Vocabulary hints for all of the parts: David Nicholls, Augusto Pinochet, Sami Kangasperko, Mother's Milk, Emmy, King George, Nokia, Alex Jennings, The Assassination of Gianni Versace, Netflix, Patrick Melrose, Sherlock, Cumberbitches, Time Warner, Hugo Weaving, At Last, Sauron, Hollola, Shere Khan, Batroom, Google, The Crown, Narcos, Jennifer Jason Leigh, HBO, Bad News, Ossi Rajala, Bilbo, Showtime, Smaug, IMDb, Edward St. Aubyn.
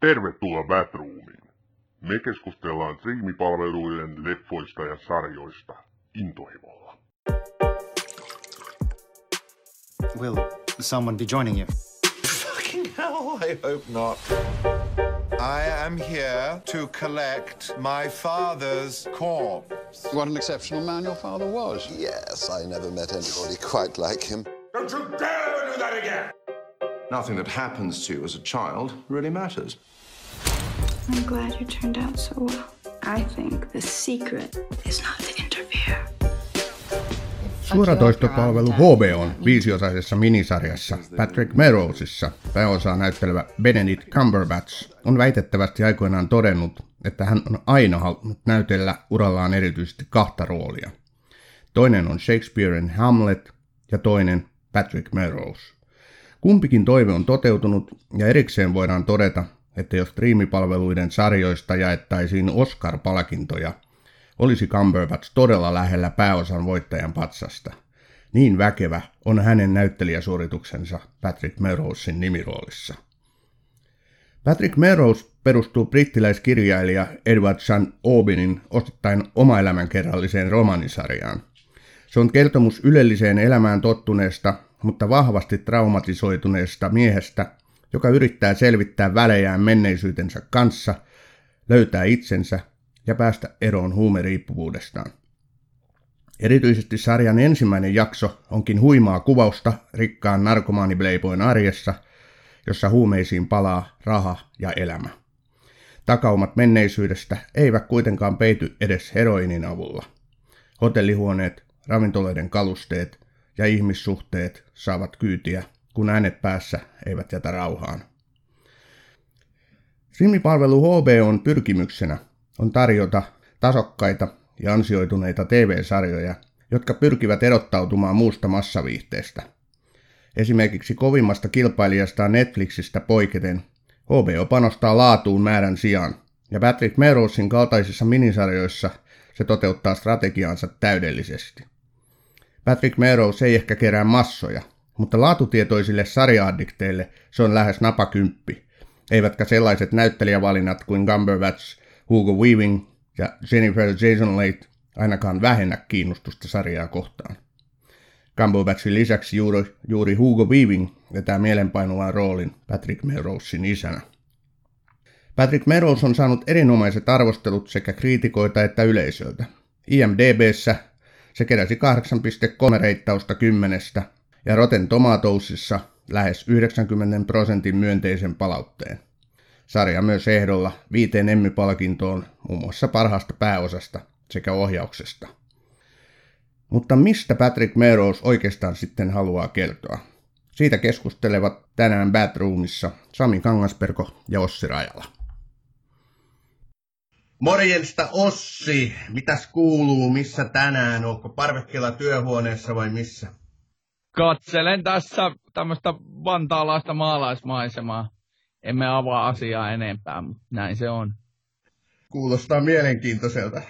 Tervetuloa Batroomiin. Me keskustellaan striimipalveluiden leffoista ja sarjoista intohimolla. Will someone be joining you? Fucking hell, I hope not. I am here to collect my father's corpse. What an exceptional man your father was. Yes, I never met anybody quite like him. Don't you dare do that again! Nothing that happens to you as a child really matters. I'm glad you turned out so well. I think the secret is not to interfere. Suoratoistopalvelu HBO:n viisiosaisessa minisarjassa Patrick Melroseissa pääosaa näyttelevä Benedict Cumberbatch on väitettävästi aikoinaan todennut, että hän on aina halunnut näytellä urallaan erityisesti kahta roolia. Toinen on Shakespearen Hamlet ja toinen Patrick Melrose. Kumpikin toive on toteutunut ja erikseen voidaan todeta, että jos striimipalveluiden sarjoista jaettaisiin Oscar-palkintoja, olisi Cumberbatch todella lähellä pääosan voittajan patsasta. Niin väkevä on hänen näyttelijäsuorituksensa Patrick Melrosein nimiroolissa. Patrick Melrose perustuu brittiläiskirjailija Edward St. Aubynin osittain omaelämänkerralliseen romanisarjaan. Se on kertomus ylelliseen elämään tottuneesta, mutta vahvasti traumatisoituneesta miehestä, joka yrittää selvittää välejään menneisyytensä kanssa, löytää itsensä ja päästä eroon huumeriippuvuudestaan. Erityisesti sarjan ensimmäinen jakso onkin huimaa kuvausta rikkaan narkomaanibleiboin arjessa, jossa huumeisiin palaa raha ja elämä. Takaumat menneisyydestä eivät kuitenkaan peity edes heroinin avulla. Hotellihuoneet, ravintoloiden kalusteet ja ihmissuhteet saavat kyytiä, kun äänet päässä eivät jätä rauhaan. Striimipalvelu HBO:n pyrkimyksenä on tarjota tasokkaita ja ansioituneita TV-sarjoja, jotka pyrkivät erottautumaan muusta massaviihteestä. Esimerkiksi kovimmasta kilpailijastaan Netflixistä poiketen HBO panostaa laatuun määrän sijaan, ja Patrick Melrosein kaltaisissa minisarjoissa se toteuttaa strategiaansa täydellisesti. Patrick Melrose ei ehkä kerää massoja, mutta laatutietoisille sarja-addikteille se on lähes napakymppi, eivätkä sellaiset näyttelijävalinnat kuin Cumberbatch, Hugo Weaving ja Jennifer Jason Leigh ainakaan vähennä kiinnostusta sarjaa kohtaan. Cumberbatchin lisäksi juuri Hugo Weaving vetää mielenpainuvan roolin Patrick Melrosein isänä. Patrick Melrose on saanut erinomaiset arvostelut sekä kriitikoita että yleisöltä. IMDb:ssä se keräsi 8,3 reittausta 10 ja Rotten Tomatoesissa lähes 90% myönteisen palautteen. Sarja myös ehdolla 5 Emmy-palkintoon muun muassa parhaasta pääosasta sekä ohjauksesta. Mutta mistä Patrick Melrose oikeastaan sitten haluaa kertoa? Siitä keskustelevat tänään Batroomissa Sami Kangasperko ja Ossi Rajala. Morjesta Ossi! Mitäs kuuluu? Missä tänään? Oletko parvekkeella työhuoneessa vai missä? Katselen tässä tämmöistä vantaalaista maalaismaisemaa. Emme avaa asiaa enempää, mutta näin se on. Kuulostaa mielenkiintoiselta.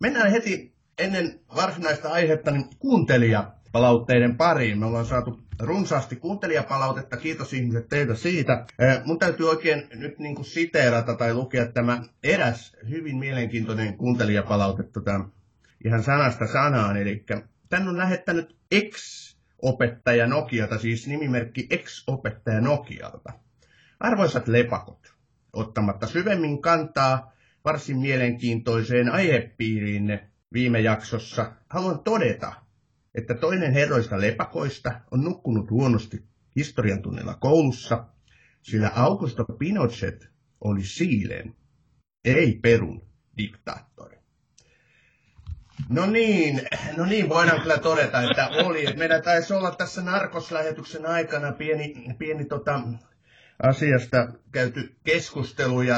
Mennään heti ennen varsinaista aihetta niin kuuntelijapalautteiden pariin. Me ollaan saatu runsaasti kuuntelijapalautetta. Kiitos ihmiset teiltä siitä. Mun täytyy oikein nyt niin kuin siteerata tai lukea tämä eräs hyvin mielenkiintoinen kuuntelijapalaute ihan sanasta sanaan. Eli tän on lähettänyt X-opettaja Nokialta, siis nimimerkki X-opettaja Nokialta. Arvoisat lepakot, ottamatta syvemmin kantaa varsin mielenkiintoiseen aihepiiriinne viime jaksossa, haluan todeta, että toinen herroista lepakoista on nukkunut huonosti historian tunnilla koulussa, sillä Augusto Pinochet oli Chilen, ei Perun diktaattori. No niin, voidaan kyllä todeta, että oli. Meidän taisi olla tässä Narcos-lähetyksen aikana pieni asiasta käyty keskustelu ja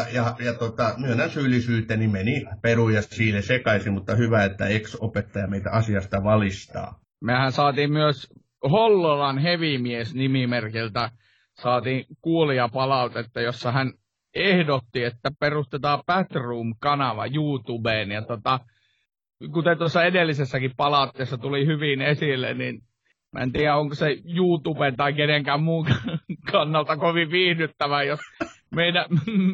myönnän syyllisyyteni, niin meni Peru ja Chile sekaisin, mutta hyvä, että ex-opettaja meitä asiasta valistaa. Mehän saatiin myös Hollolan hevimies nimimerkiltä, saatiin kuulijapalautetta, jossa hän ehdotti, että perustetaan Batroom-kanava YouTubeen ja kuten tuossa edellisessäkin palautteessa tuli hyvin esille, niin mä en tiedä, onko se YouTuben tai kenenkään muun kannalta kovin viihdyttävää, jos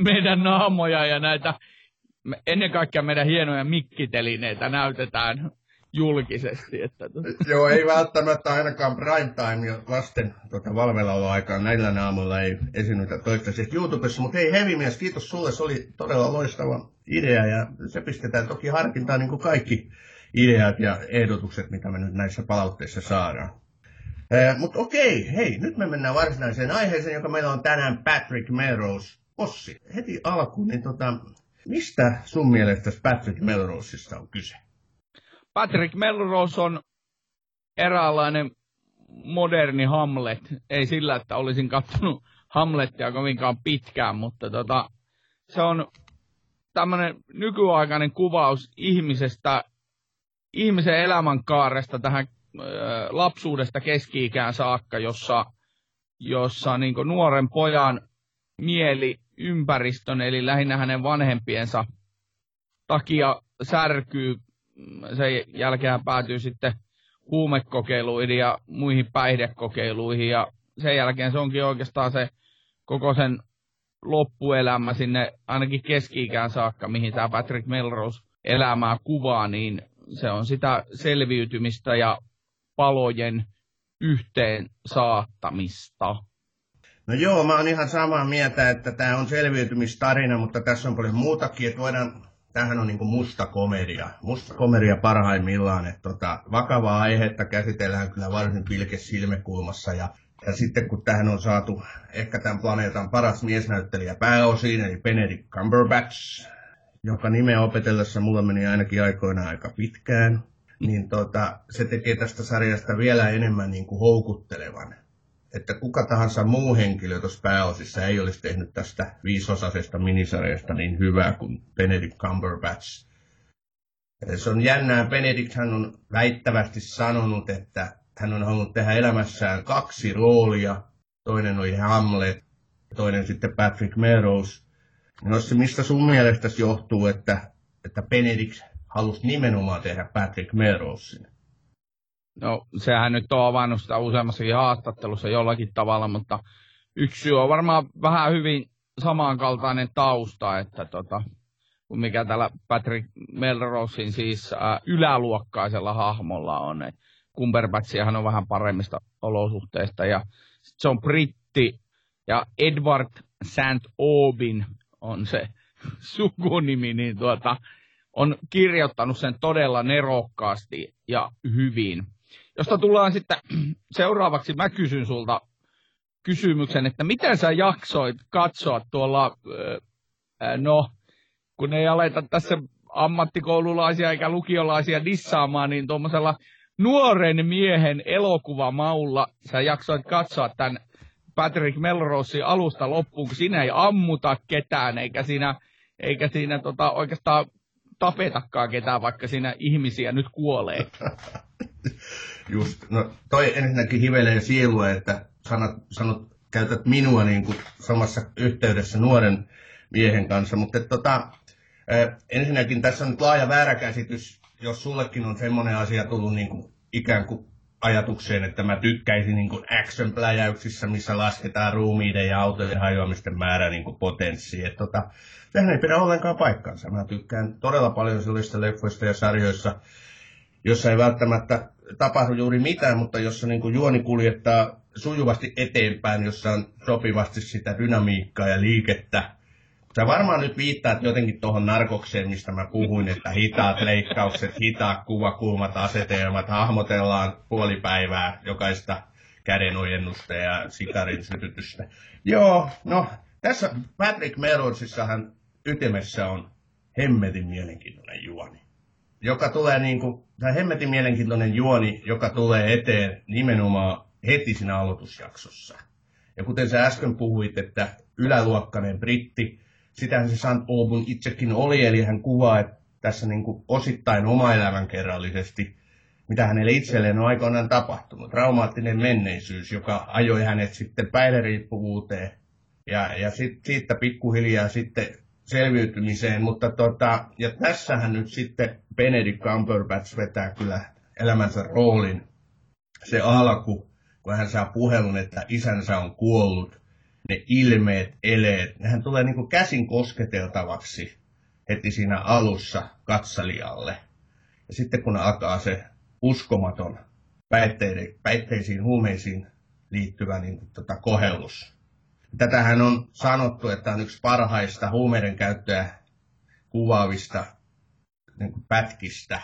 meidän naamoja ja näitä, ennen kaikkea meidän hienoja mikkitelineitä näytetään julkisesti. Että... Joo, ei välttämättä ainakaan primetime lasten valveillaoloaikaan näillä naamoilla ei esiinnytä toistaiseksi YouTubessa. Mutta hei Hevimies, kiitos sulle, se oli todella loistava idea ja se pistetään toki harkintaan niin kuin kaikki ideat ja ehdotukset, mitä me nyt näissä palautteissa saadaan. Mutta okei, hei, nyt me mennään varsinaiseen aiheeseen, joka meillä on tänään Patrick Melrose. Ossi, heti alkuun, niin mistä sun mielestä Patrick Melroseista on kyse? Patrick Melrose on eräänlainen moderni Hamlet. Ei sillä, että olisin katsonut Hamletia kovinkaan pitkään, mutta se on tämmöinen nykyaikainen kuvaus ihmisestä, ihmisen elämänkaaresta tähän lapsuudesta keski-ikään saakka, jossa niin kuin nuoren pojan mieli ympäristön, eli lähinnä hänen vanhempiensa takia särkyy. Sen jälkeen päätyy sitten huumekokeiluihin ja muihin päihdekokeiluihin, ja sen jälkeen se onkin oikeastaan se koko sen loppuelämä sinne ainakin keski-ikään saakka, mihin tämä Patrick Melrose elämää kuvaa, niin se on sitä selviytymistä ja palojen yhteen saattamista. No joo, mä oon ihan samaa mieltä, että tää on selviytymistarina, mutta tässä on paljon muutakin, että tämähän on niinku musta komedia. Musta komedia parhaimmillaan, että vakavaa aihetta käsitellään kyllä varsin pilkes silmäkulmassa ja sitten kun tähän on saatu ehkä tämän planeetan paras miesnäyttelijä pääosiin, eli Benedict Cumberbatch, joka nimeä opetellessa mulla meni ainakin aikoina aika pitkään, niin se tekee tästä sarjasta vielä enemmän niin kuin houkuttelevan. Että kuka tahansa muu henkilö tuossa pääosissa ei olisi tehnyt tästä 5-osaisesta minisarjasta niin hyvää kuin Benedict Cumberbatch. Se on jännää. Benedict hän on väittävästi sanonut, että hän on halunnut tehdä elämässään 2 roolia. Toinen oli Hamlet, toinen sitten Patrick Melrose. No se, mistä sun mielestäsi johtuu, että Benedict halusi nimenomaan tehdä Patrick Melrosen? No, sehän nyt on avannut sitä useammassakin haastattelussa jollakin tavalla, mutta yksi syy on varmaan vähän hyvin samankaltainen tausta, että mikä tällä Patrick Melrosen siis yläluokkaisella hahmolla on. Cumberbatchiahan on vähän paremmista olosuhteista, ja se on britti, ja Edward St. Aubyn on se sukunimi, niin on kirjoittanut sen todella nerokkaasti ja hyvin. Josta tullaan sitten seuraavaksi, mä kysyn sulta kysymyksen, että miten sä jaksoit katsoa tuolla, kun ei aleta tässä ammattikoululaisia eikä lukiolaisia dissaamaan, niin tuommoisella nuoren miehen elokuvamaulla sä jaksoit katsoa tämän Patrick Melrosein alusta loppuun, kun siinä ei ammuta ketään, eikä siinä oikeastaan tapetakaan ketään, vaikka siinä ihmisiä nyt kuolee. Just, no toi ensinnäkin hivelee sielua, että käytät minua niin kuin samassa yhteydessä nuoren miehen kanssa, mutta ensinnäkin tässä on nyt laaja vääräkäsitys, jos sullekin on semmoinen asia tullut niin kuin ikään kuin ajatukseen, että mä tykkäisin niin kuin action-pläjäyksissä, missä lasketaan ruumiiden ja autojen hajoamisten määrä niin kuin potenssiin. Että sehän ei pidä ollenkaan paikkaansa. Mä tykkään todella paljon sellaisista leffoista ja sarjoissa, jossa ei välttämättä tapahdu juuri mitään, mutta jossa niin kuin juoni kuljettaa sujuvasti eteenpäin, jossa on sopivasti sitä dynamiikkaa ja liikettä. Sä varmaan nyt viittaat jotenkin tuohon Narkokseen, mistä mä puhuin, että hitaat leikkaukset, hitaat kuvakulmat, asetelmat, hahmotellaan puoli päivää jokaista kädenojennusta ja sikarin sytytystä. Joo, no tässä Patrick Melrosissahan ytimessä on hemmetin mielenkiintoinen juoni, joka tulee eteen nimenomaan heti siinä aloitusjaksossa. Ja kuten sä äsken puhuit, että yläluokkainen britti, sitähän se St. Aubyn itsekin oli, eli hän kuvaa tässä niin kuin osittain omaelämänkerrallisesti, mitä hänelle itselleen on aikoinaan tapahtunut. Traumaattinen menneisyys, joka ajoi hänet sitten päihderiippuvuuteen ja siitä pikkuhiljaa sitten selviytymiseen. Mutta ja tässähän nyt sitten Benedict Cumberbatch vetää kyllä elämänsä roolin. Se alku, kun hän saa puhelun, että isänsä on kuollut. ne ilmeet, eleet, nehän tulee niin kuin käsin kosketeltavaksi heti siinä alussa katselijalle. Ja sitten kun alkaa se uskomaton päitteisiin, huumeisiin liittyvä niin kuin kohellus. Tätähän on sanottu, että on yksi parhaista huumeiden käyttöä kuvaavista niin kuin pätkistä.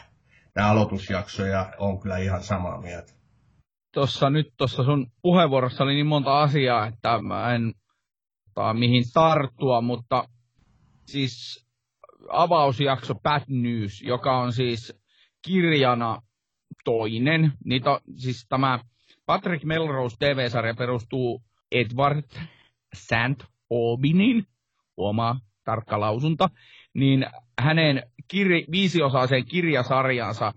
Nämä aloitusjaksoja on kyllä ihan samaa mieltä. Tuossa sun puheenvuorossa oli niin monta asiaa, että mä en mihin tarttua, mutta siis avausjakso Bad News, joka on siis kirjana toinen. Siis tämä Patrick Melrose TV-sarja perustuu Edward St. Aubynin, huomaa tarkka lausunta, niin hänen viisiosaiseen kirjasarjansa,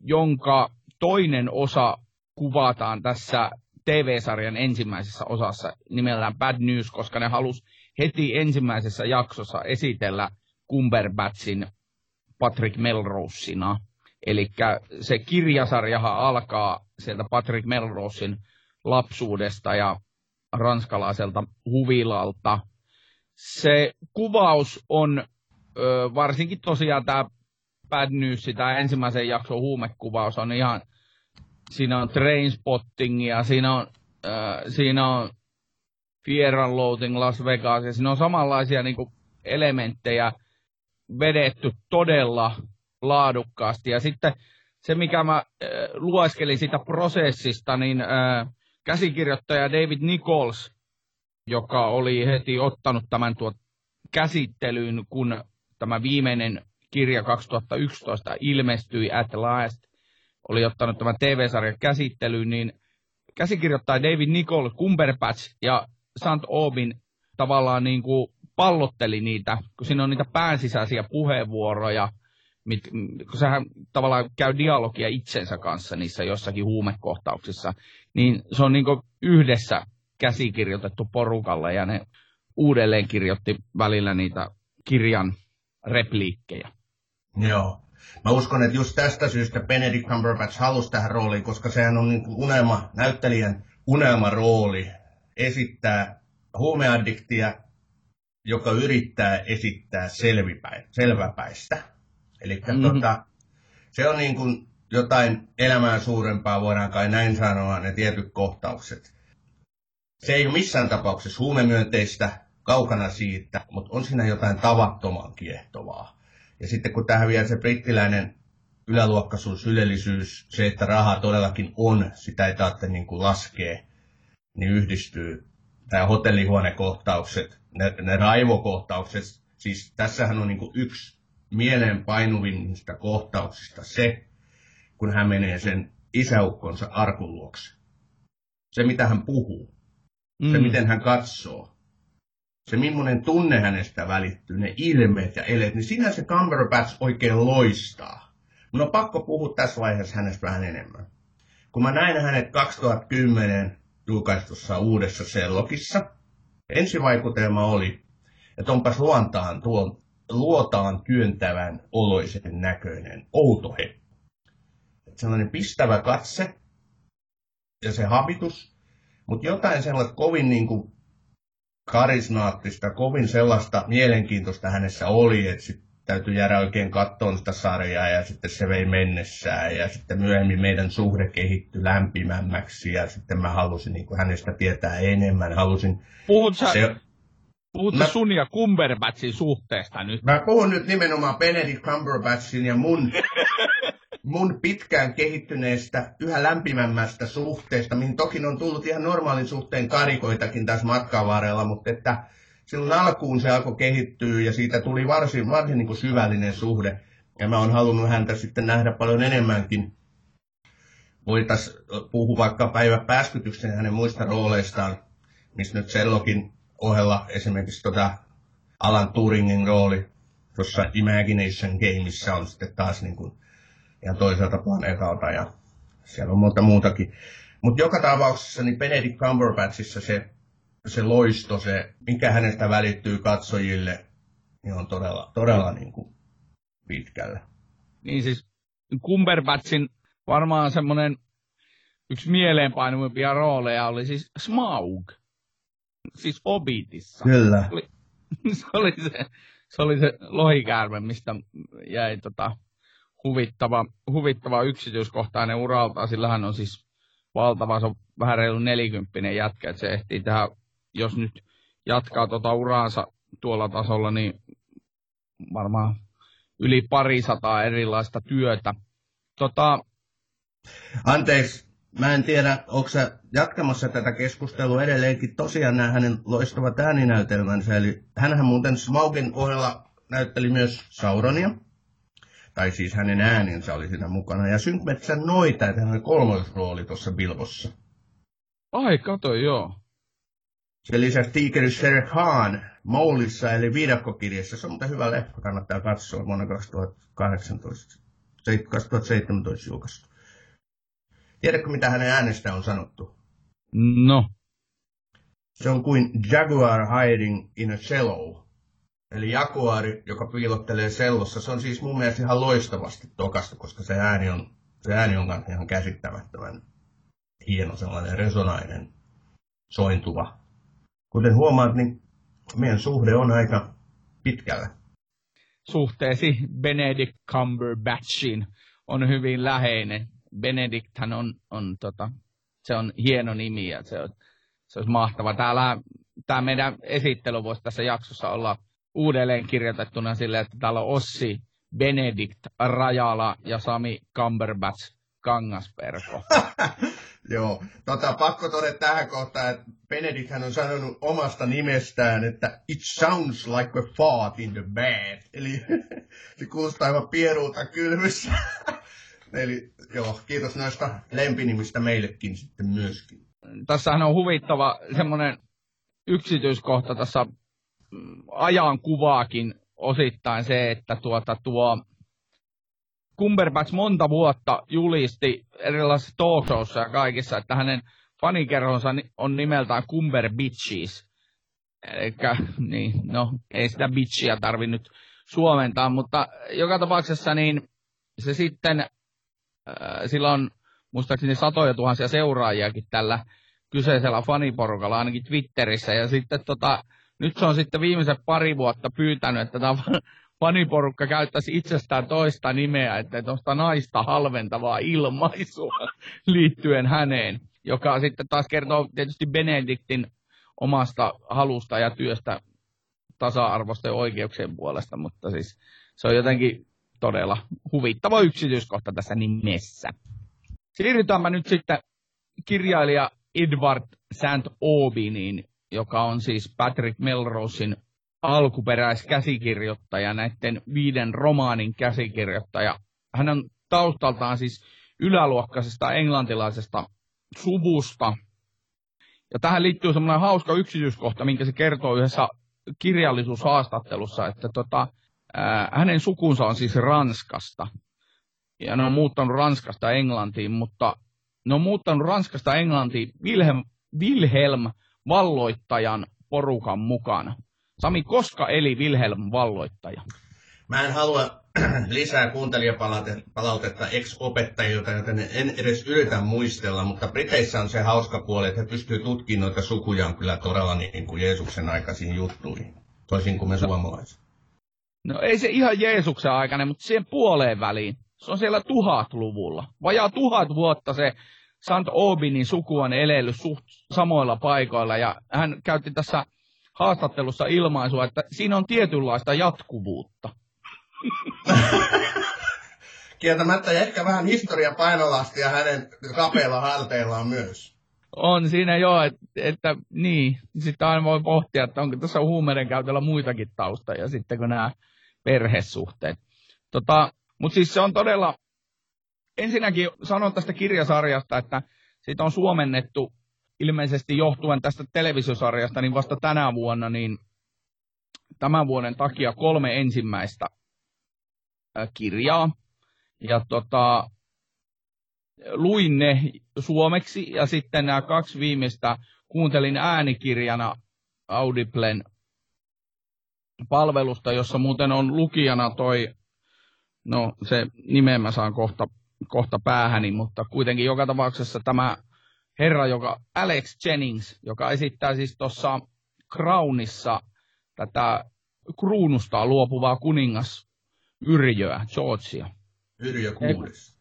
jonka toinen osa kuvataan tässä TV-sarjan ensimmäisessä osassa nimellään Bad News, koska ne halusi heti ensimmäisessä jaksossa esitellä Cumberbatchin Patrick Melrosena. Eli se kirjasarjahan alkaa sieltä Patrick Melrosen lapsuudesta ja ranskalaiselta huvilalta. Se kuvaus on varsinkin tosiaan tämä Bad News, tämä ensimmäisen jakson huumekuvaus on ihan, siinä on Trainspottingia, siinä on Fear Unloading Las Vegas, ja siinä on samanlaisia niin kuin elementtejä vedetty todella laadukkaasti. Ja sitten se, mikä mä lueskelin siitä prosessista, niin käsikirjoittaja David Nicholls, joka oli heti ottanut tämän käsittelyyn, kun tämä viimeinen kirja 2011 ilmestyi, At Last, oli ottanut tämän TV-sarjan käsittelyyn, niin käsikirjoittaja David Nicholls, Cumberbatch ja St. Aubyn tavallaan niin kuin pallotteli niitä, kun siinä on niitä päänsisäisiä puheenvuoroja, kun sehän tavallaan käy dialogia itsensä kanssa niissä jossakin huumekohtauksissa, niin se on niin kuin yhdessä käsikirjoitettu porukalla, ja ne uudelleen kirjoitti välillä niitä kirjan repliikkejä. Joo. Mä uskon, että just tästä syystä Benedict Cumberbatch halusi tähän rooliin, koska sehän on niin kuin näyttelijän unelmarooli esittää huumeaddiktia, joka yrittää esittää selväpäistä. Eli se on niin kuin jotain elämää suurempaa, voidaan kai näin sanoa, ne tietyt kohtaukset. Se ei ole missään tapauksessa huumemyönteistä, kaukana siitä, mutta on siinä jotain tavattoman kiehtovaa. Ja sitten kun tähän vielä se brittiläinen yläluokkaisuus, ylellisyys, se, että rahaa todellakin on, sitä ei tarvitse niin kuin laskea, niin yhdistyy. Nämä hotellihuonekohtaukset, ne raivokohtaukset, siis tässähän on niin kuin yksi mieleenpainuvimmista kohtauksista se, kun hän menee sen isäukkonsa arkun luokse. Se, mitä hän puhuu, se, miten hän katsoo. Se, millainen tunne hänestä välittyy, ne ilmeet ja eleet, niin siinä se Cumberbatch oikein loistaa. Mun on pakko puhua tässä vaiheessa hänestä vähän enemmän. Kun mä näin hänet 2010 julkaistussa uudessa Sherlockissa, ensivaikutelma oli, että onpas luotaan työntävän oloisen näköinen outo heppu. Sellainen pistävä katse ja se habitus, mutta jotain sellaista kovin niin kuin karismaattista, kovin sellaista mielenkiintoista hänessä oli, että sitten täytyy jäädä oikein katsomaan sitä sarjaa ja sitten se vei mennessään ja sitten myöhemmin meidän suhde kehittyi lämpimämmäksi ja sitten mä halusin niin kuin hänestä tietää enemmän, Puhutko sun ja Cumberbatchin suhteesta nyt? Mä puhun nyt nimenomaan Benedict Cumberbatchin ja mun pitkään kehittyneestä, yhä lämpimämmästä suhteesta, mihin toki on tullut ihan normaalin suhteen karikoitakin tässä matkan varrella, mutta että silloin alkuun se alkoi kehittyä ja siitä tuli varsin niin kuin syvällinen suhde. Ja mä oon halunnut häntä sitten nähdä paljon enemmänkin. Voitaisiin puhua vaikka päivä pääskytyksen hänen muista rooleistaan, missä nyt Sherlockin ohella esimerkiksi Alan Turingin rooli tuossa Imagination Gameissa on sitten taas niin kuin ja toisaalta planeetalta ja siellä on monta muutakin. Mutta joka tapauksessa niin Benedict Cumberbatchissa se loisto, se mikä hänestä välittyy katsojille, niin on todella niin kuin pitkällä. Niin siis Cumberbatchin varmaan semmoinen yksi mieleenpainuvimpia rooleja oli siis Smaug. siis Hobbitissa. Kyllä. Se oli se lohikäärme, mistä jäi huvittava yksityiskohtainen uraltaan. Sillä hän on siis valtava, se on vähän reilu 40 jätkä, että se ehtii tehdä, jos nyt jatkaa uraansa tuolla tasolla, niin varmaan yli 200 erilaista työtä. Anteeksi, mä en tiedä, onko sä jatkamassa tätä keskustelua edelleenkin. Tosiaan nämä hänen loistavat ääninäytelmänsä, eli hänhän muuten Smaugin ohella näytteli myös Sauronia. Tai siis hänen äänensä oli siinä mukana. Ja Synkmetsän noita, että hän oli kolmoisrooli tuossa Bilbossa. Ai, kato, joo. Sen lisäksi tiikeri Shere Khan Moulissa, eli Viidakkokirjassa. Se on muuten hyvä leffa, kannattaa katsoa, vuonna 2017 julkaistu. Tiedätkö, mitä hänen äänestään on sanottu? No. Se on kuin Jaguar hiding in a cello. Eli jaguari, joka piilottelee sellossa. Se on siis mun mielestä ihan loistavasti tokasta, koska se ääni on kanssa ihan käsittämättömän hieno, sellainen resonainen, sointuva. Kuten huomaat, niin meidän suhde on aika pitkällä. Suhteesi Benedict Cumberbatchin on hyvin läheinen. Benedicthän se on hieno nimi ja se olisi mahtava. Tämä meidän esittely voisi tässä jaksossa olla uudelleen kirjoitettuna silleen, että täällä on Ossi, Benedict, Rajala ja Sami Cumberbatch, Kangasperko. Joo, pakko todeta tähän kohtaan, että Benedict hän on sanonut omasta nimestään, että it sounds like a fart in the bed. Eli se kuulostaa aivan pieruuta kylmyssä. Eli joo, kiitos näistä lempinimistä meillekin sitten myöskin. Tässähän on huvittava semmoinen yksityiskohta tässä ajan kuvaakin osittain se, että Cumberbatch monta vuotta julisti erilaisissa talk showissa ja kaikissa, että hänen fanikerhonsa on nimeltään Cumberbitches. Elikkä, niin, no, ei sitä bitchiä tarvi nyt suomentaa, mutta joka tapauksessa niin se sitten, sillä on muistaakseni 100,000 seuraajiakin tällä kyseisellä faniporukalla, ainakin Twitterissä, ja sitten nyt se on sitten viimeiset pari vuotta pyytänyt, että tämä faniporukka käyttäisi itsestään toista nimeä, että tuosta naista halventavaa ilmaisua liittyen häneen, joka sitten taas kertoo tietysti Benedictin omasta halusta ja työstä tasa-arvosta ja oikeuksien puolesta, mutta siis se on jotenkin todella huvittava yksityiskohta tässä nimessä. Siirrytään nyt sitten kirjailija Edward St. Aubyniin, joka on siis Patrick Melrosen alkuperäiskäsikirjoittaja, näiden 5 romaanin käsikirjoittaja. Hän on taustaltaan siis yläluokkaisesta englantilaisesta suvusta. Ja tähän liittyy semmoinen hauska yksityiskohta, minkä se kertoo yhdessä kirjallisuushaastattelussa, että hänen sukunsa on siis Ranskasta. Ja ne on muuttanut Ranskasta Englantiin, mutta ne on muuttanut Ranskasta Englantiin Wilhelm Valloittajan porukan mukana. Sami, koska eli Wilhelm Valloittaja? Mä en halua lisää kuuntelijapalautetta X-opettajilta, joten en edes yritä muistella, mutta Briteissä on se hauska puoli, että he pystyvät tutkimaan noita sukujaan kyllä todella niin kuin Jeesuksen aikaisiin juttuihin, toisin kuin me suomalaiset. No ei se ihan Jeesuksen aikainen, mutta siihen puoleen väliin. Se on siellä 1000-luvulla. Vajaa 1000 vuotta se St. Aubynin suku on eleillyt suht samoilla paikoilla, ja hän käytti tässä haastattelussa ilmaisua, että siinä on tietynlaista jatkuvuutta. Kieltämättä, ja ehkä vähän historian painolastia hänen kapeilla harteillaan myös. On siinä jo, että niin. Sitten aina voi pohtia, että onko tässä huumeiden käytöllä muitakin tausta, ja sitten kun nämä perhesuhteet. Mutta siis se on todella... Ensinnäkin sanon tästä kirjasarjasta, että siitä on suomennettu ilmeisesti johtuen tästä televisiosarjasta, niin vasta tänä vuonna, niin tämän vuoden takia 3 ensimmäistä kirjaa. Ja luin ne suomeksi ja sitten nämä 2 viimeistä kuuntelin äänikirjana Audiblen palvelusta, jossa muuten on lukijana se nimen mä saan kohta päähäni, mutta kuitenkin joka tapauksessa tämä herra, Alex Jennings, joka esittää siis tuossa Crownissa tätä kruunustaan luopuvaa kuningas Yrjöä, Georgea. Yrjö kuudes.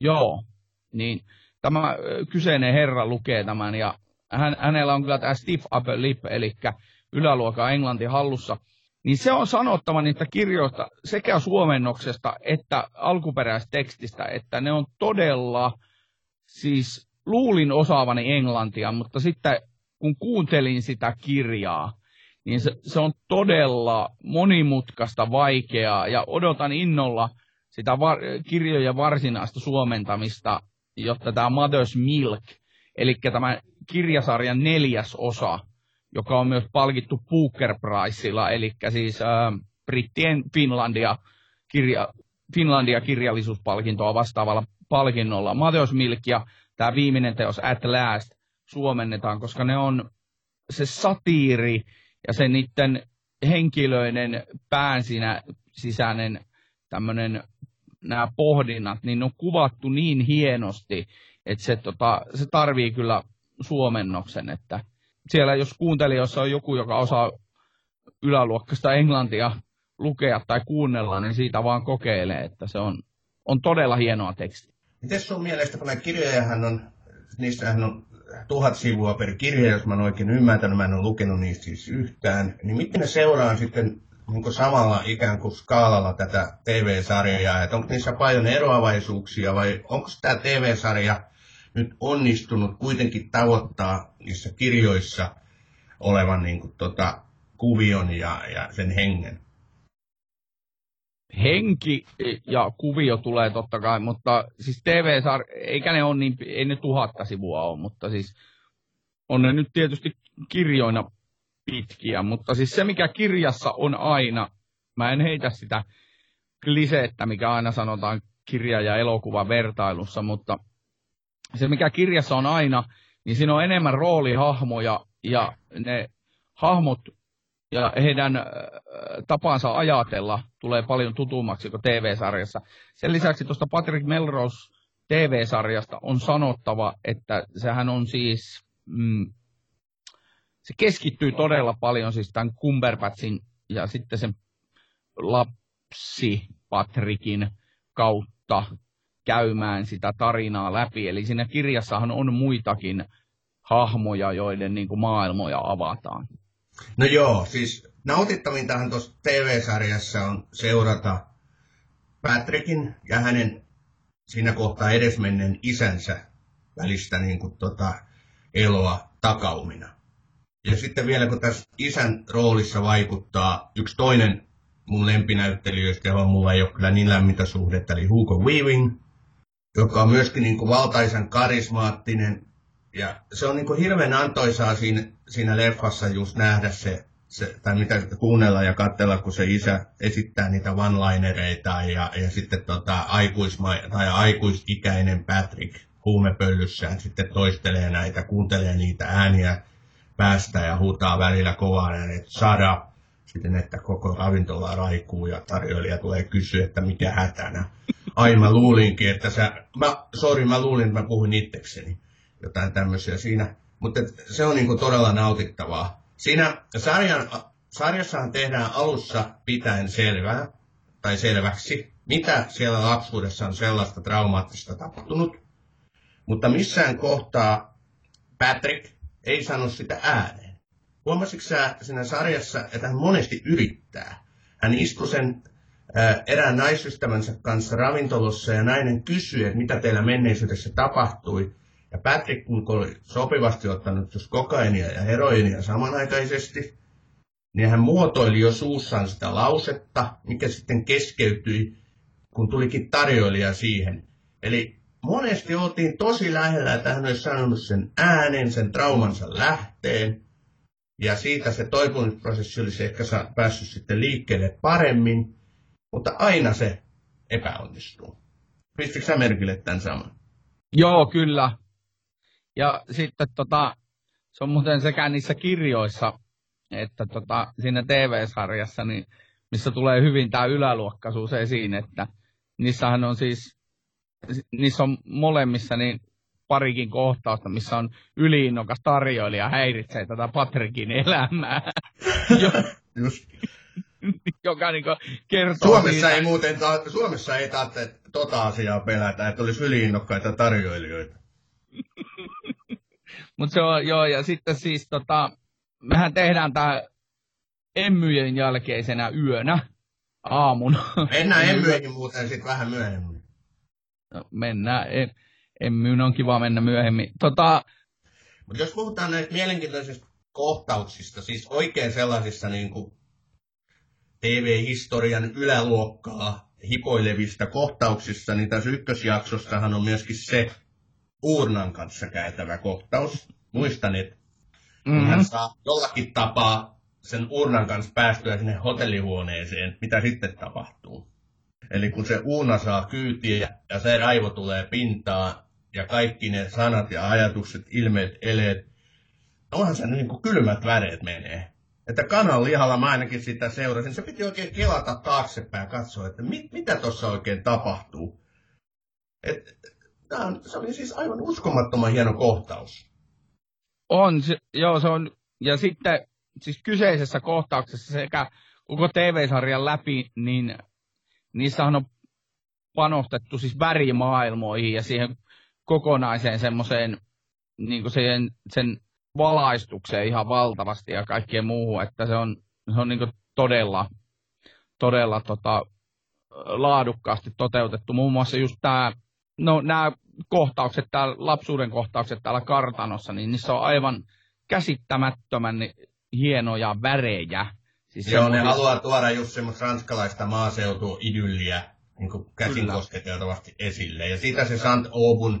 Joo, niin tämä kyseinen herra lukee tämän ja hänellä on kyllä tämä stiff upper lip, eli yläluokan englanti hallussa. Niin se on sanottava niitä kirjoista sekä suomennoksesta että alkuperäistekstistä, että ne on todella, siis luulin osaavani englantia, mutta sitten kun kuuntelin sitä kirjaa, niin se on todella monimutkaista, vaikeaa ja odotan innolla sitä kirjojen varsinaista suomentamista, jotta tämä Mother's Milk, eli tämä kirjasarjan 4. osa, joka on myös palkittu Booker Prizella, eli siis brittien Finlandia-kirjallisuuspalkintoa vastaavalla palkinnolla. Mother's Milk ja tämä viimeinen teos At Last suomennetaan, koska ne on se satiiri ja se niiden henkilöiden pään sisäinen tämmöinen nämä pohdinnat, niin ne on kuvattu niin hienosti, että se tarvii kyllä suomennoksen, että siellä jos kuuntelijoissa on joku, joka osaa yläluokkaista englantia lukea tai kuunnella, niin siitä vaan kokeilee, että se on todella hienoa tekstiä. Miten sun mielestä, kun näitä kirjojahan on, niistähän on 1000 sivua per kirja, jos mä en oikein ymmärtänyt, mä en ole lukenut niistä siis yhtään, niin miten ne seuraan sitten onko samalla ikään kuin skaalalla tätä TV-sarjaa, että onko niissä paljon eroavaisuuksia vai onko tämä TV-sarja nyt onnistunut kuitenkin tavoittaa niissä kirjoissa olevan niin kuin, kuvion ja sen hengen? Henki ja kuvio tulee totta kai, mutta siis TV-sarja, eikä ne ole niin, ei ne 1000 sivua ole, mutta siis on ne nyt tietysti kirjoina pitkiä, mutta siis se mikä kirjassa on aina, mä en heitä sitä kliseettä, mikä aina sanotaan kirja- ja elokuvan vertailussa, mutta se mikä kirjassa on aina, niin siinä on enemmän roolihahmoja ja ne hahmot ja heidän tapansa ajatella tulee paljon tutummaksi kuin TV-sarjassa. Sen lisäksi tuosta Patrick Melrose TV-sarjasta on sanottava, että sehän on siis, se keskittyy todella paljon siis tämän Cumberbatchin ja sitten sen lapsi Patrickin kautta käymään sitä tarinaa läpi. Eli siinä kirjassahan on muitakin hahmoja, joiden niin kuin maailmoja avataan. No joo, siis nautittavintahan tuossa TV-sarjassa on seurata Patrickin ja hänen siinä kohtaa edesmenneen isänsä välistä niin kuin eloa takaumina. Ja sitten vielä kun tässä isän roolissa vaikuttaa yksi toinen mun lempinäyttelijöistä, johon mulla ei ole kyllä niin lämmintä suhdetta, eli Hugo Weaving, joka on myöskin niin kuin valtaisen karismaattinen. Ja se on niin kuin hirveän antoisaa siinä leffassa just nähdä se tai mitä sitä kuunnella ja katsella, kun se isä esittää niitä one-linereita ja sitten aikuisikäinen Patrick huumepöllyssään sitten toistelee näitä, kuuntelee niitä ääniä päästä ja huutaa välillä kovaa ääneen, että sada, sitten että koko ravintola raikuu ja tarjoilija tulee kysyä, että mikä hätänä. Ai mä luulinkin, että mä luulin, että mä puhuin itsekseni. Jotain tämmöisiä siinä. Mutta se on niinku todella nautittavaa. Siinä sarjassahan tehdään alussa pitäen selväksi, mitä siellä lapsuudessa on sellaista traumaattista tapahtunut. Mutta missään kohtaa Patrick ei sano sitä ääneen. Huomasitko sä siinä sarjassa, että hän monesti yrittää? Hän istui sen erään naisystävänsä kanssa ravintolassa ja nainen kysyi, että mitä teillä menneisyydessä tapahtui. Ja Patrick, kun oli sopivasti ottanut just kokainia ja heroinia samanaikaisesti, niin hän muotoili jo suussaan sitä lausetta, mikä sitten keskeytyi, kun tulikin tarjoilija siihen. Eli monesti oltiin tosi lähellä, että hän olisi sanonut sen äänen, sen traumansa lähteen. Ja siitä se toipumisprosessi olisi ehkä päässyt sitten liikkeelle paremmin. Mutta aina se epäonnistuu. Pistikö sä merkille tämän saman? Joo, kyllä. Ja sitten se on muuten sekä niissä kirjoissa että siinä TV-sarjassa, niin, missä tulee hyvin tämä yläluokkaisuus esiin, että niissähän on siis... Niissä on molemmissa niin parikin kohtausta, missä on yliinnokas tarjoilija häiritsee tätä Patrickin elämää. Just. Joka niin kertoo Suomessa ei muuten, Suomessa ei tarvitse tota asiaa pelätä, että olisi yliinnokkaita tarjoilijoita. Mut se on, joo, ja sitten siis mehän tehdään tää Emmyjen jälkeisenä yönä, aamuna. Mennään Emmyihin muuten sit vähän myöhemmin. No, mennään, Emmyyn on kiva mennä myöhemmin. Mut jos puhutaan näistä mielenkiintoisista kohtauksista, siis oikein sellaisissa niinku TV-historian yläluokkaa hipoilevista kohtauksissa, niin tässä ykkösjaksossahan on myöskin se uurnan kanssa käytävä kohtaus. Muistan, että hän saa jollakin tapaa sen uurnan kanssa päästyä sinne hotellihuoneeseen, mitä sitten tapahtuu. Eli kun se uurna saa kyytiä ja se raivo tulee pintaan ja kaikki ne sanat ja ajatukset, ilmeet, eleet, onhan se niin kuin kylmät väreet menee. Että kananlihalla mä ainakin sitä seurasin. Se piti oikein kelata taaksepäin ja katsoa, että mitä tuossa oikein tapahtuu. Se oli siis aivan uskomattoman hieno kohtaus. On, joo se on. Ja sitten siis kyseisessä kohtauksessa sekä koko TV-sarjan läpi, niin niissähän on panostettu siis värimaailmoihin ja siihen kokonaiseen semmoiseen, niin kuin sen valaistukseen ihan valtavasti ja kaikkeen muuhun, että se on niin kuin todella laadukkaasti toteutettu. Muun muassa just tämä, no nämä kohtaukset, täällä, lapsuuden kohtaukset täällä kartanossa, niin niissä on aivan käsittämättömän hienoja värejä. Siis joo, ne haluaa tuoda just semmoista ranskalaista maaseutuidylliä niin kuin käsin kosketeltavasti esille. Ja siitä se St. Aubyn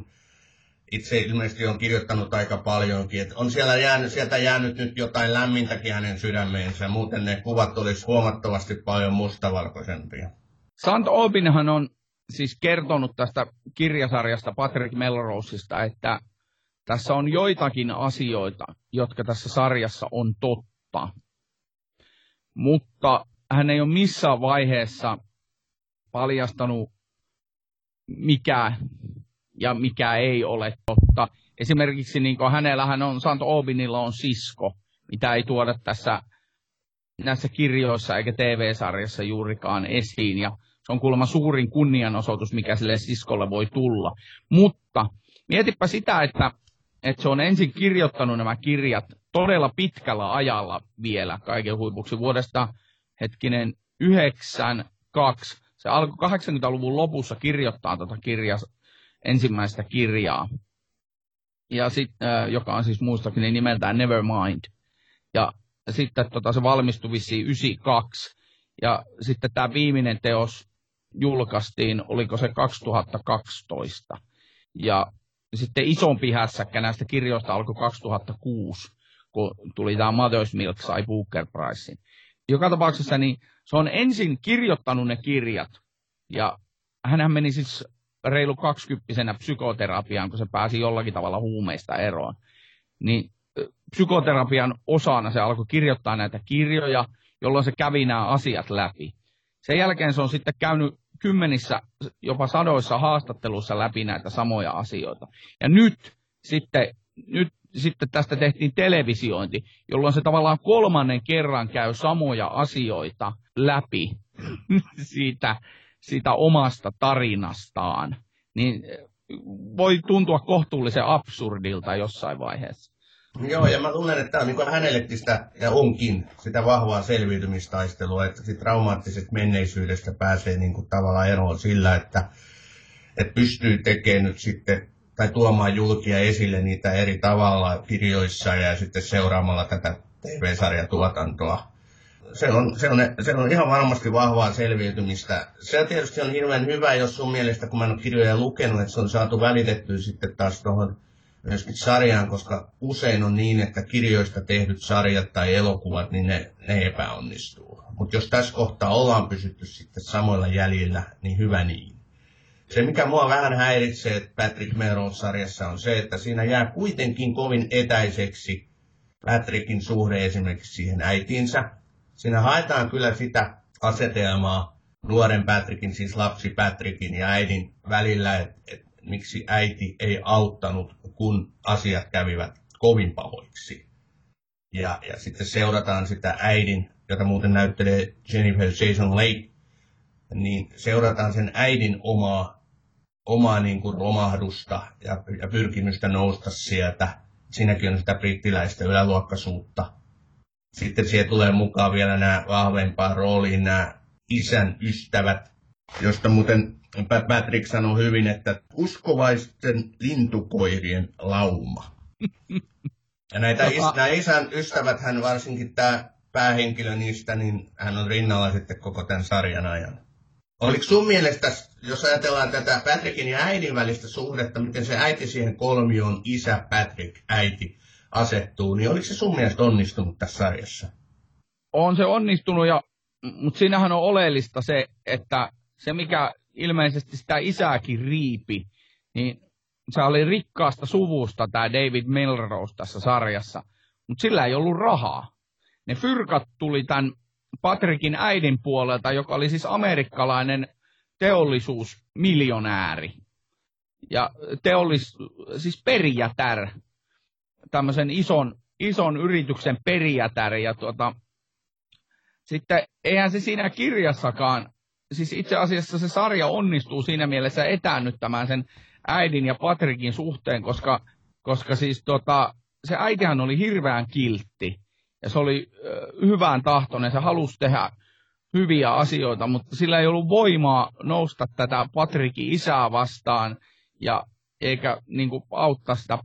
itse ilmeisesti on kirjoittanut aika paljonkin, että on sieltä jäänyt nyt jotain lämmintäkin hänen sydämeensä, muuten ne kuvat olisi huomattavasti paljon mustavalkoisempia. St. Aubynhan on siis kertonut tästä kirjasarjasta Patrick Melroseista, että tässä on joitakin asioita, jotka tässä sarjassa on totta, mutta hän ei ole missään vaiheessa paljastanut mikä ei ole totta. Esimerkiksi niin kuin hänellähän on, St. Aubynilla on sisko, mitä ei tuoda näissä kirjoissa eikä TV-sarjassa juurikaan esiin. Ja se on kuulemma suurin kunnianosoitus, mikä sille siskolle voi tulla. Mutta mietipä sitä, että se on ensin kirjoittanut nämä kirjat todella pitkällä ajalla vielä kaiken huipuksi. Vuodesta 1992. Se alkoi 80-luvun lopussa kirjoittaa tätä kirjaa. Ensimmäistä kirjaa, ja joka on siis muistakin nimeltään Nevermind. Ja sitten se valmistui vissiin 1992. Ja sitten tämä viimeinen teos julkaistiin, oliko se 2012. Ja sitten isompi hässäkkä näistä kirjoista alkoi 2006, kun tuli tämä Mother's Milk sai Booker Prizein. Joka tapauksessa niin se on ensin kirjoittanut ne kirjat, ja hänhän meni siis reilu 20-vuotiaana psykoterapiaan, kun se pääsi jollakin tavalla huumeista eroon. Niin psykoterapian osana se alkoi kirjoittaa näitä kirjoja, jolloin se kävi nämä asiat läpi. Sen jälkeen se on sitten käynyt kymmenissä, jopa sadoissa haastatteluissa läpi näitä samoja asioita. Ja nyt sitten tästä tehtiin televisiointi, jolloin se tavallaan kolmannen kerran käy samoja asioita läpi siitä omasta tarinastaan, niin voi tuntua kohtuullisen absurdilta jossain vaiheessa. Joo, ja mä tunnen, että tämä on hänellekin sitä, ja onkin, sitä vahvaa selviytymistaistelua, että sit traumaattisesta menneisyydestä pääsee niin kuin tavallaan eroon sillä, että pystyy tekemään nyt sitten, tai tuomaan julkia esille niitä eri tavalla kirjoissa ja sitten seuraamalla tätä TV-sarjatuotantoa. Se on ihan varmasti vahvaa selviytymistä. Se tietysti on hirveän hyvä, jos sun mielestä, kun mä en ole kirjoja lukenut, että se on saatu välitettyä sitten taas tuohon myöskin sarjaan, koska usein on niin, että kirjoista tehdyt sarjat tai elokuvat, niin ne epäonnistuu. Mutta jos tässä kohtaa ollaan pysytty sitten samoilla jäljillä, niin hyvä niin. Se, mikä mua vähän häiritsee, että Patrick Melrose-sarjassa on se, että siinä jää kuitenkin kovin etäiseksi Patrickin suhde esimerkiksi siihen äitiinsä. Siinä haetaan kyllä sitä asetelmaa nuoren Patrickin, siis lapsi Patrickin ja äidin välillä, että miksi äiti ei auttanut, kun asiat kävivät kovin pahoiksi. Ja sitten seurataan sitä äidin, jota muuten näyttelee Jennifer Jason Leigh, niin seurataan sen äidin omaa niin kuin romahdusta ja pyrkimystä nousta sieltä. Siinäkin on sitä brittiläistä yläluokkaisuutta. Sitten siihen tulee mukaan vielä nämä vahvempaan rooliin nämä isän ystävät, josta muuten Patrick sanoi hyvin, että uskovaisten lintukoirien lauma. Ja nämä isän ystävät, hän varsinkin tämä päähenkilö niistä, niin hän on rinnalla sitten koko tämän sarjan ajan. Oliko sun mielestä, jos ajatellaan tätä Patrickin ja äidin välistä suhdetta, miten se äiti siihen kolmioon, isä, Patrick, äiti asettuu, niin oliko se sun mielestä onnistunut tässä sarjassa? On se onnistunut, mutta siinähän on oleellista se, että se mikä ilmeisesti sitä isääkin riipi, niin se oli rikkaasta suvusta tämä David Melrose tässä sarjassa, mutta sillä ei ollut rahaa. Ne fyrkat tuli tämän Patrickin äidin puolelta, joka oli siis amerikkalainen teollisuusmiljonääri. Ja siis perijätär, tämmöisen ison yrityksen perijätär. Ja sitten eihän se siinä kirjassakaan, siis itse asiassa se sarja onnistuu siinä mielessä etäännyttämään sen äidin ja Patrickin suhteen, koska siis se äitihän oli hirveän kiltti. Ja se oli hyvän tahtoinen, se halusi tehdä hyviä asioita, mutta sillä ei ollut voimaa nousta tätä Patrickin isää vastaan, eikä niin kuin auttaa sitä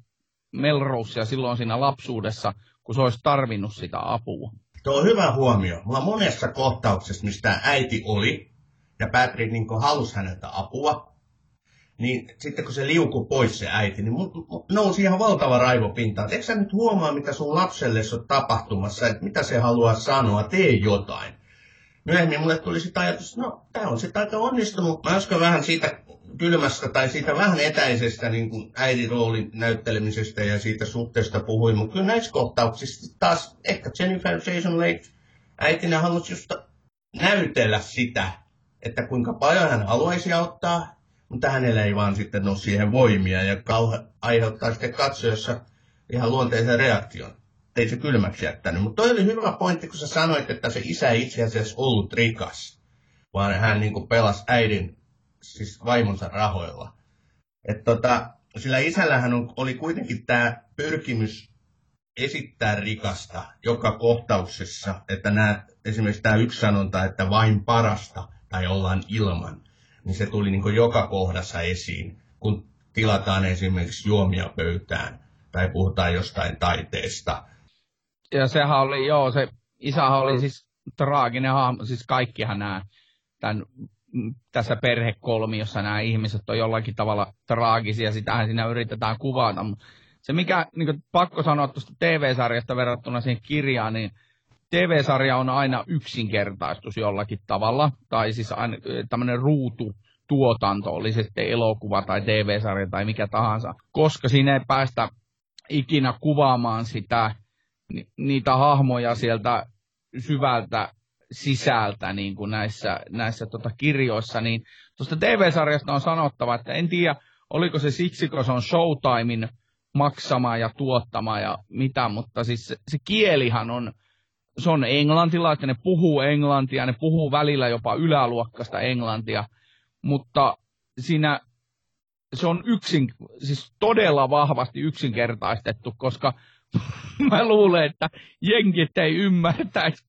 Melrosea silloin siinä lapsuudessa, kun se olisi tarvinnut sitä apua. Tuo on hyvä huomio. Mulla monessa kohtauksessa, mistä äiti oli, ja Patrick niin kun halusi häneltä apua, niin sitten kun se liukui pois se äiti, niin nousi ihan valtava raivopinta. Eikö sä nyt huomaa, mitä sun lapsellesi on tapahtumassa, että mitä se haluaa sanoa, tee jotain. Myöhemmin mulle tuli sitä ajatus, että no, tää on sitten aika onnistunut. Mä uskon vähän siitä kylmästä tai siitä vähän etäisestä niin kuin äidin roolin näyttelemisestä ja siitä suhteesta puhuin, mutta kyllä näissä kohtauksissa taas ehkä Jennifer Jason Leigh äitinä halusi just näytellä sitä, että kuinka paljon hän haluaisi auttaa, mutta hänellä ei vaan sitten ole siihen voimia ja aiheuttaa sitten katsojassa ihan luonteisen reaktion. Ei se kylmäksi jättänyt, mutta toi oli hyvä pointti, kun sä sanoit, että se isä ei itse asiassa ollut rikas, vaan hän niin kuin pelasi äidin, siis vaimonsa rahoilla. Et sillä isällähän oli kuitenkin tämä pyrkimys esittää rikasta joka kohtauksessa, että esimerkiksi tämä yksi sanonta, että vain parasta tai ollaan ilman, niin se tuli niin kuin joka kohdassa esiin, kun tilataan esimerkiksi juomia pöytään tai puhutaan jostain taiteesta. Ja sehän oli, se isähän oli siis traaginen hahmo, siis kaikkihan tässä perhekolmiossa nämä ihmiset on jollakin tavalla traagisia, sitähän siinä yritetään kuvata. Mutta se mikä, niin kuin pakko sanoa tuosta TV-sarjasta verrattuna siihen kirjaan, niin TV-sarja on aina yksinkertaistus jollakin tavalla, tai siis tämmöinen ruututuotanto, oli sitten elokuva tai TV-sarja tai mikä tahansa, koska siinä ei päästä ikinä kuvaamaan niitä hahmoja sieltä syvältä sisältä niin kuin näissä kirjoissa, niin tuosta TV-sarjasta on sanottava, että en tiedä, oliko se siksi, kun se on Showtimein maksamaa ja tuottamaa ja mitä, mutta siis se kielihan on englantilaista, ne puhuu englantia, ne puhuu välillä jopa yläluokkaista englantia, mutta siinä se on siis todella vahvasti yksinkertaistettu, koska mä luulen, että jenkit ei ymmärtäisi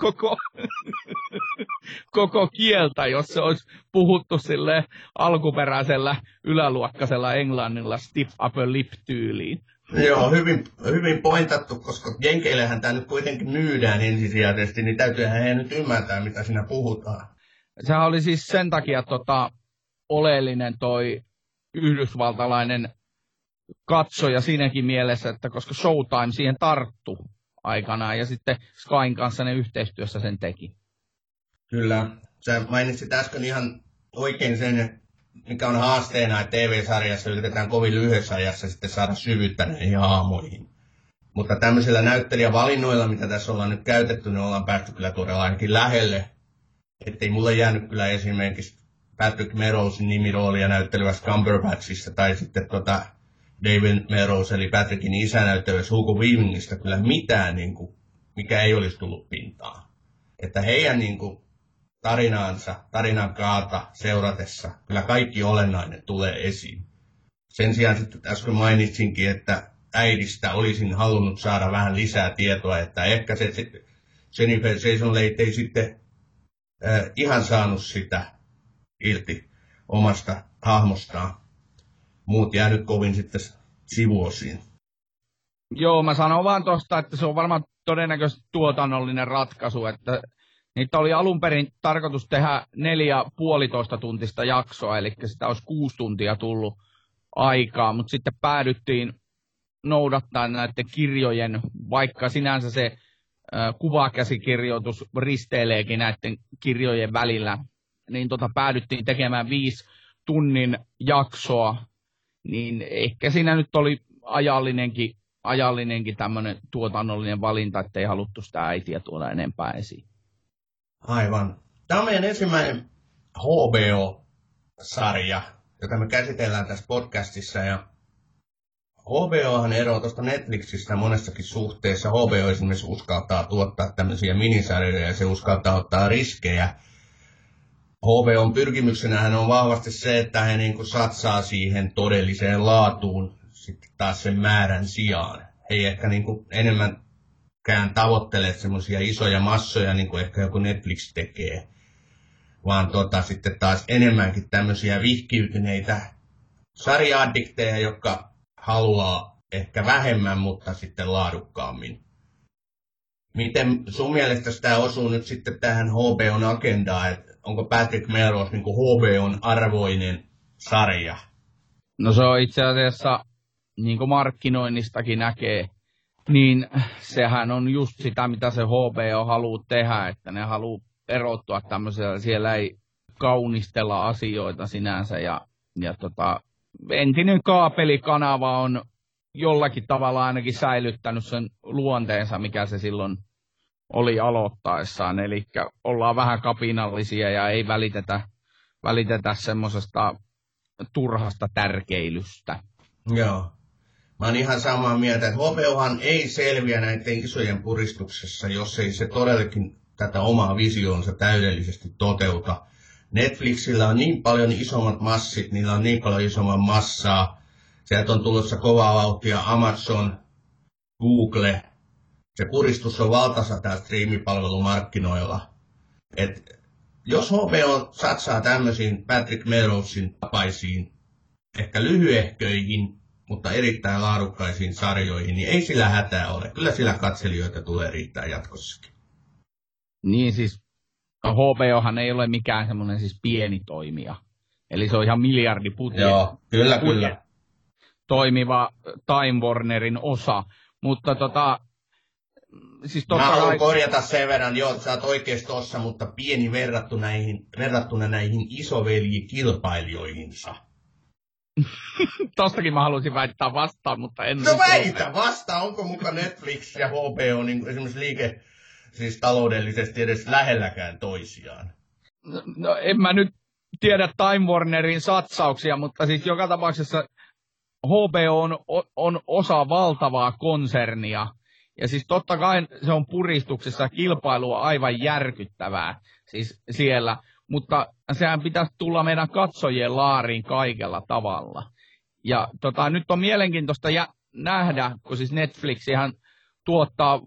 koko kieltä, jos se olisi puhuttu silleen alkuperäisellä yläluokkaisella englannilla stiff upper lip -tyyliin. Joo, hyvin, hyvin pointattu, koska jenkeillähän tämä nyt kuitenkin myydään ensisijaisesti, niin täytyyhän he nyt ymmärtää, mitä siinä puhutaan. Sehän oli siis sen takia oleellinen toi yhdysvaltalainen katsoja siinäkin mielessä, että koska Showtime siihen tarttui aikanaan ja sitten Skyn kanssa ne yhteistyössä sen teki. Kyllä. Sä mainitsit äsken ihan oikein sen, mikä on haasteena, että TV-sarjassa yritetään kovin lyhyessä ajassa sitten saada syvyyttä näihin hahmoihin. Mutta tämmöisillä näyttelijävalinnoilla, mitä tässä ollaan nyt käytetty, ne ollaan päästy kyllä todella ainakin lähelle. Ettei mulle jäänyt kyllä esimerkiksi Patrick Melrosen nimiroolia näyttelevässä Cumberbatchista tai sitten David Melrose eli Patrickin isä näyttelevässä Hugo Weavingista kyllä mitään, niin kuin, mikä ei olisi tullut pintaan. Että heidän niin kuin, tarinan kaata seuratessa kyllä kaikki olennainen tulee esiin. Sen sijaan sitten äsken mainitsinkin, että äidistä olisin halunnut saada vähän lisää tietoa, että ehkä se Jennifer Jason Leigh ei sitten ihan saanut sitä irti omasta hahmostaan. Muut jäänyt kovin sitten sivuosiin. Joo, mä sanon vaan tosta, että se on varmaan todennäköisesti tuotannollinen ratkaisu, että niitä oli alun perin tarkoitus tehdä 4,5 tuntista jaksoa, eli sitä olisi 6 tuntia tullut aikaa, mutta sitten päädyttiin noudattaa näiden kirjojen, vaikka sinänsä se kuvakäsikirjoitus risteileekin näiden kirjojen välillä, niin päädyttiin tekemään 5 tunnin jaksoa, niin ehkä siinä nyt oli ajallinenkin tämmöinen tuotannollinen valinta, että ei haluttu sitä äitiä tuoda enempää esiin. Aivan. Tämä on meidän ensimmäinen HBO-sarja, jota me käsitellään tässä podcastissa. Ja HBOhan eroaa tuosta Netflixistä monessakin suhteessa. HBO esimerkiksi uskaltaa tuottaa tämmöisiä minisarjoja ja se uskaltaa ottaa riskejä. HBOn pyrkimyksenähän on vahvasti se, että he niin satsaa siihen todelliseen laatuun sitten taas sen määrän sijaan. He ei ehkä niin enemmänkään tavoittele semmoisia isoja massoja, niin kuin ehkä joku Netflix tekee, vaan sitten taas enemmänkin tämmöisiä vihkiytyneitä sarja-addikteja, jotka haluaa ehkä vähemmän, mutta sitten laadukkaammin. Miten sun mielestä tämä osuu nyt sitten tähän HBOn agendaan, että onko Patrick Melrose niin kuin HBOn arvoinen sarja? No se on itse asiassa, niin kuin markkinoinnistakin näkee, niin sehän on just sitä, mitä se HBO haluaa tehdä, että ne haluaa erottua tämmöisellä, siellä ei kaunistella asioita sinänsä ja entinen kaapelikanava on jollakin tavalla ainakin säilyttänyt sen luonteensa, mikä se silloin oli aloittaessaan. Eli ollaan vähän kapinallisia ja ei välitetä semmoisesta turhasta tärkeilystä. Joo. Mä oon ihan samaa mieltä, että HBOhan ei selviä näiden isojen puristuksessa, jos ei se todellakin tätä omaa visioonsa täydellisesti toteuta. Netflixillä on niin paljon isommat massit, niillä on niin paljon isomman massaa. Sieltä on tulossa kovaa vauhtia Amazon, Google. Se puristus on valtaisa täällä striimipalvelumarkkinoilla. Et jos HBO satsaa tämmöisiin Patrick Melrosen tapaisiin, ehkä lyhyehköihin, mutta erittäin laadukkaisiin sarjoihin, niin ei sillä hätää ole. Kyllä sillä katselijoita tulee riittää jatkossakin. Niin siis HBOhan ei ole mikään semmoinen siis pieni toimija. Eli se on ihan miljardibudjetti. Joo, kyllä. Toimiva Time Warnerin osa. Mutta siis mä haluan korjata sen verran, joo, sä oot oikeasti tossa, mutta pieni verrattuna näihin isoveljikilpailijoihinsa. Tostakin mä halusin väittää vastaan, mutta en... No väitä vastaan, onko muka Netflix ja HBO niin esimerkiksi siis taloudellisesti edes lähelläkään toisiaan? No en mä nyt tiedä Time Warnerin satsauksia, mutta siis joka tapauksessa HBO on osa valtavaa konsernia. Ja siis totta kai se on puristuksessa kilpailua aivan järkyttävää siis siellä, mutta sehän pitäisi tulla meidän katsojien laariin kaikella tavalla. Ja nyt on mielenkiintoista nähdä, kun siis Netflixihän tuottaa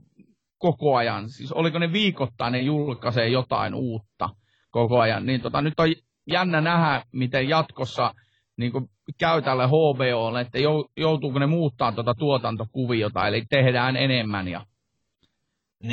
koko ajan, siis oliko ne viikoittain ne julkaisee jotain uutta koko ajan, niin nyt on jännä nähdä, miten jatkossa niin kuin käy tälle HBOlle, että joutuuko ne muuttaa tuotantokuviota, eli tehdään enemmän ja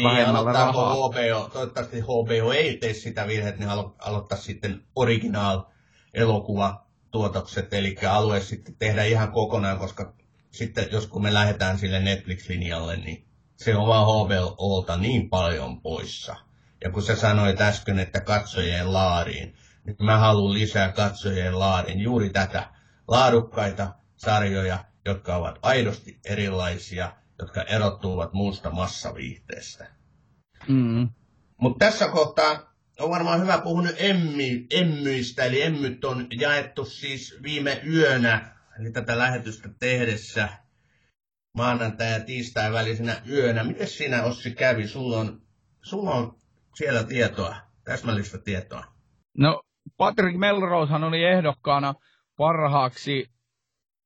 vähemmällä rahaa. HBO, toivottavasti HBO ei tee sitä virheet, ne aloittaa sitten original-elokuvatuotokset, eli alue sitten tehdä ihan kokonaan, koska sitten jos kun me lähdetään sille Netflix-linjalle, niin se on vaan HBOlta niin paljon poissa. Ja kun sä sanoit äsken, että katsojien laariin, nyt mä haluan lisää katsojien laariin juuri tätä. Laadukkaita sarjoja, jotka ovat aidosti erilaisia, jotka erottuvat muusta massaviihteestä. Mutta tässä kohtaa on varmaan hyvä puhua emmyistä, eli emmyt on jaettu siis viime yönä, eli tätä lähetystä tehdessä maanantai- ja tiistain välisenä yönä. Miten sinä, Ossi, kävi? Sulla on siellä tietoa, täsmällistä tietoa. No, Patrick Melrosehan oli ehdokkaana parhaaksi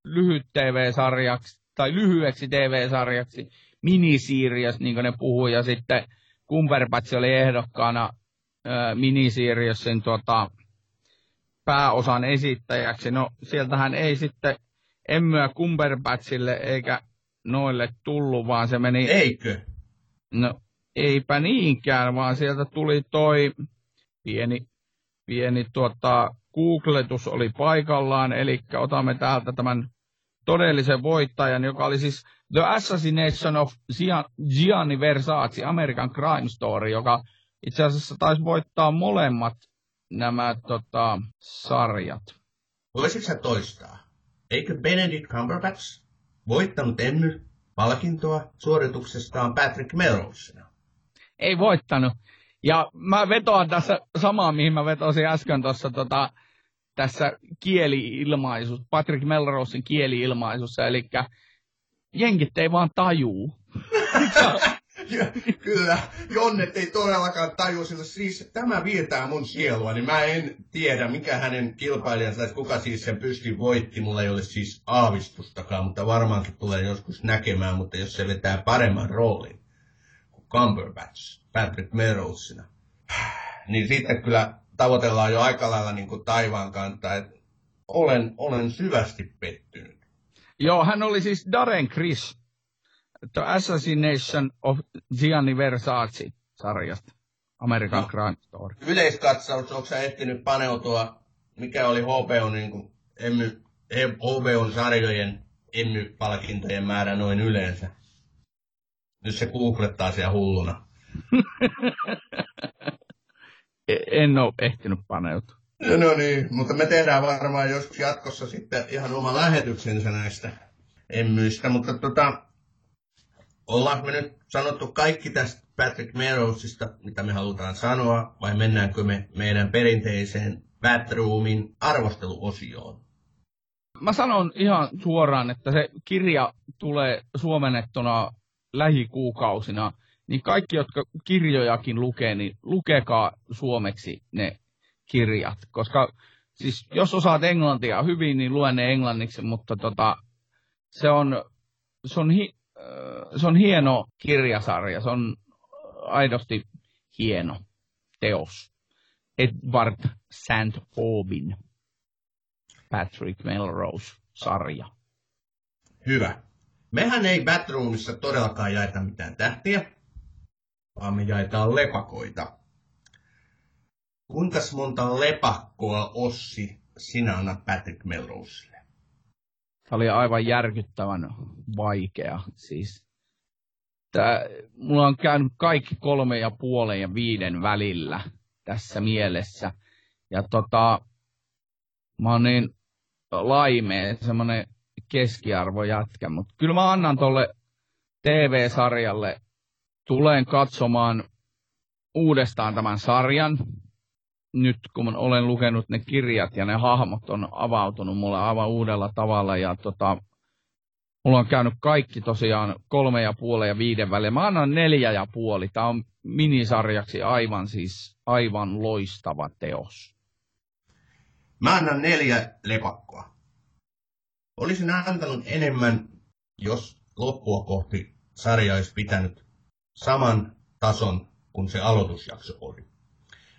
lyhyeksi TV-sarjaksi, minisiiriössä, niin kuin ne puhui, ja sitten Cumberbatch oli ehdokkaana minisiiriössä sen pääosan esittäjäksi. No, sieltähän ei sitten emmyä Cumberbatchille eikä noille tullut, vaan se meni... Eikö? No, eipä niinkään, vaan sieltä tuli toi pieni googletus oli paikallaan, eli otamme täältä tämän todellisen voittajan, joka oli siis The Assassination of Gianni Versace, American Crime Story, joka itse asiassa taisi voittaa molemmat nämä sarjat. Voisitko sä toistaa? Eikö Benedict Cumberbatch voittanut Emmy-palkintoa suorituksestaan Patrick Melrosena? Ei voittanut. Ja mä vetoan tässä samaan, mihin mä vetosin äsken tuossa tässä kieli-ilmaisussa, Patrick Melrosen kieli-ilmaisussa, eli jenkit ei vaan tajuu. Kyllä, Jonnet ei todellakaan tajua, sillä siis tämä vietää mun sielua, niin mä en tiedä, mikä hänen kilpailijansa, kuka siis sen pystin voitti, mulla ei ole siis aavistustakaan, mutta varmaankin tulee joskus näkemään, mutta jos se vetää paremman roolin kuin Cumberbatch, Patrick Melrosena, niin sitten kyllä tavoitellaan jo aika lailla niin kuin taivaan kantaa, että olen syvästi pettynyt. Joo, hän oli siis Darren Criss, The Assassination of Gianni Versace-sarjasta, American Crime Story. Yleiskatsaus, onko sä ehtinyt paneutua, mikä oli HBOn, niin kuin, HBOn sarjojen Emmy-palkintojen määrä noin yleensä? Nyt se googlettaa siellä hulluna. En ole ehtinyt paneutua. No niin, mutta me tehdään varmaan joskus jatkossa sitten ihan oma lähetyksensä näistä emmyistä. Mutta ollaanko me nyt sanottu kaikki tästä Patrick Melrosesta, mitä me halutaan sanoa, vai mennäänkö me meidän perinteiseen Batroomin arvosteluosioon? Mä sanon ihan suoraan, että se kirja tulee suomennettuna lähikuukausina. Niin kaikki, jotka kirjojakin lukee, niin lukekaa suomeksi ne kirjat. Koska siis jos osaat englantia hyvin, niin lue ne englanniksi, mutta se on hieno kirjasarja. Se on aidosti hieno teos. Edward St. Aubyn Patrick Melrose-sarja. Hyvä. Mehän ei Batroomissa todellakaan jaeta mitään tähtiä, vaan me jaetaan lepakoita. Kuinkas monta lepakkoa, Ossi, sinä annat Patrick Melroselle? Tämä oli aivan järkyttävän vaikea. Siis, mulla on käynyt kaikki 3,5 ja 5 välillä tässä mielessä. Ja mä oon niin laimea, semmoinen keskiarvo jätkä. Mutta kyllä mä annan tolle TV-sarjalle. Tulen katsomaan uudestaan tämän sarjan, nyt kun olen lukenut ne kirjat ja ne hahmot on avautunut mulle aivan uudella tavalla. Ja mulla on käynyt kaikki tosiaan 3,5 ja 5 välillä. Mä annan 4,5. Tämä on minisarjaksi aivan loistava teos. Mä annan 4 lepakkoa. Olisin antanut enemmän, jos loppua kohti sarja olisi pitänyt saman tason kuin se aloitusjakso oli.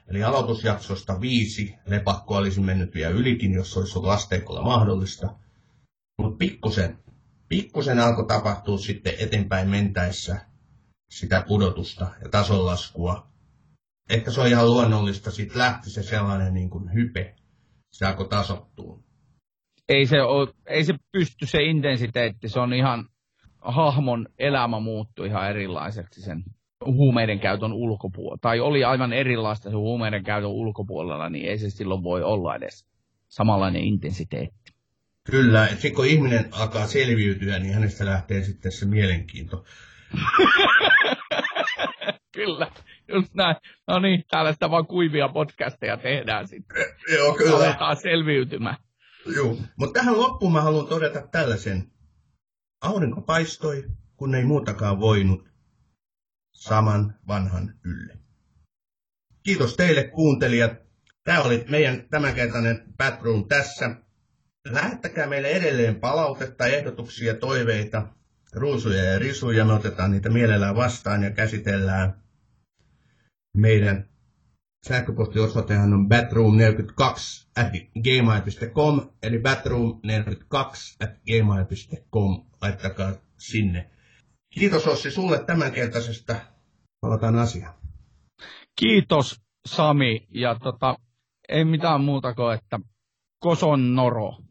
Eli aloitusjaksosta 5 lepakko olisi mennyt vielä ylikin, jos olisi ollut asteikolla mahdollista. Mutta pikkusen alkoi tapahtua sitten eteenpäin mentäessä sitä pudotusta ja tasonlaskua. Ehkä se on ihan luonnollista, siitä lähti se sellainen niin kuin hype, se alkoi tasoittua. Ei se pysty se intensiteetti, se on ihan... Hahmon elämä muuttui ihan erilaiseksi sen huumeiden käytön ulkopuolella. Tai oli aivan erilaista se huumeiden käytön ulkopuolella, niin ei se silloin voi olla edes samanlainen intensiteetti. Kyllä, että sitten kun ihminen alkaa selviytyä, niin hänestä lähtee sitten se mielenkiinto. Kyllä, Just näin. No niin, tällaista vaan kuivia podcasteja tehdään sitten. Joo, kyllä. Aletaan selviytymään. Joo, mutta tähän loppuun mä haluan todeta tällaisen. Aurinko paistoi, kun ei muutakaan voinut, saman vanhan ylle. Kiitos teille kuuntelijat. Tämä oli meidän tämänkertainen Batroom tässä. Lähettäkää meille edelleen palautetta, ehdotuksia, toiveita, ruusuja ja risuja. Me otetaan niitä mielellään vastaan ja käsitellään. Meidän sähköpostiosoitehan on batroom42@gmail.com, eli batroom42@gmail.com. Laittakaa sinne. Kiitos Ossi sulle tämänkertaisesta. Palataan asiaan. Kiitos Sami. Ja ei mitään muuta kuin, että Koson noro.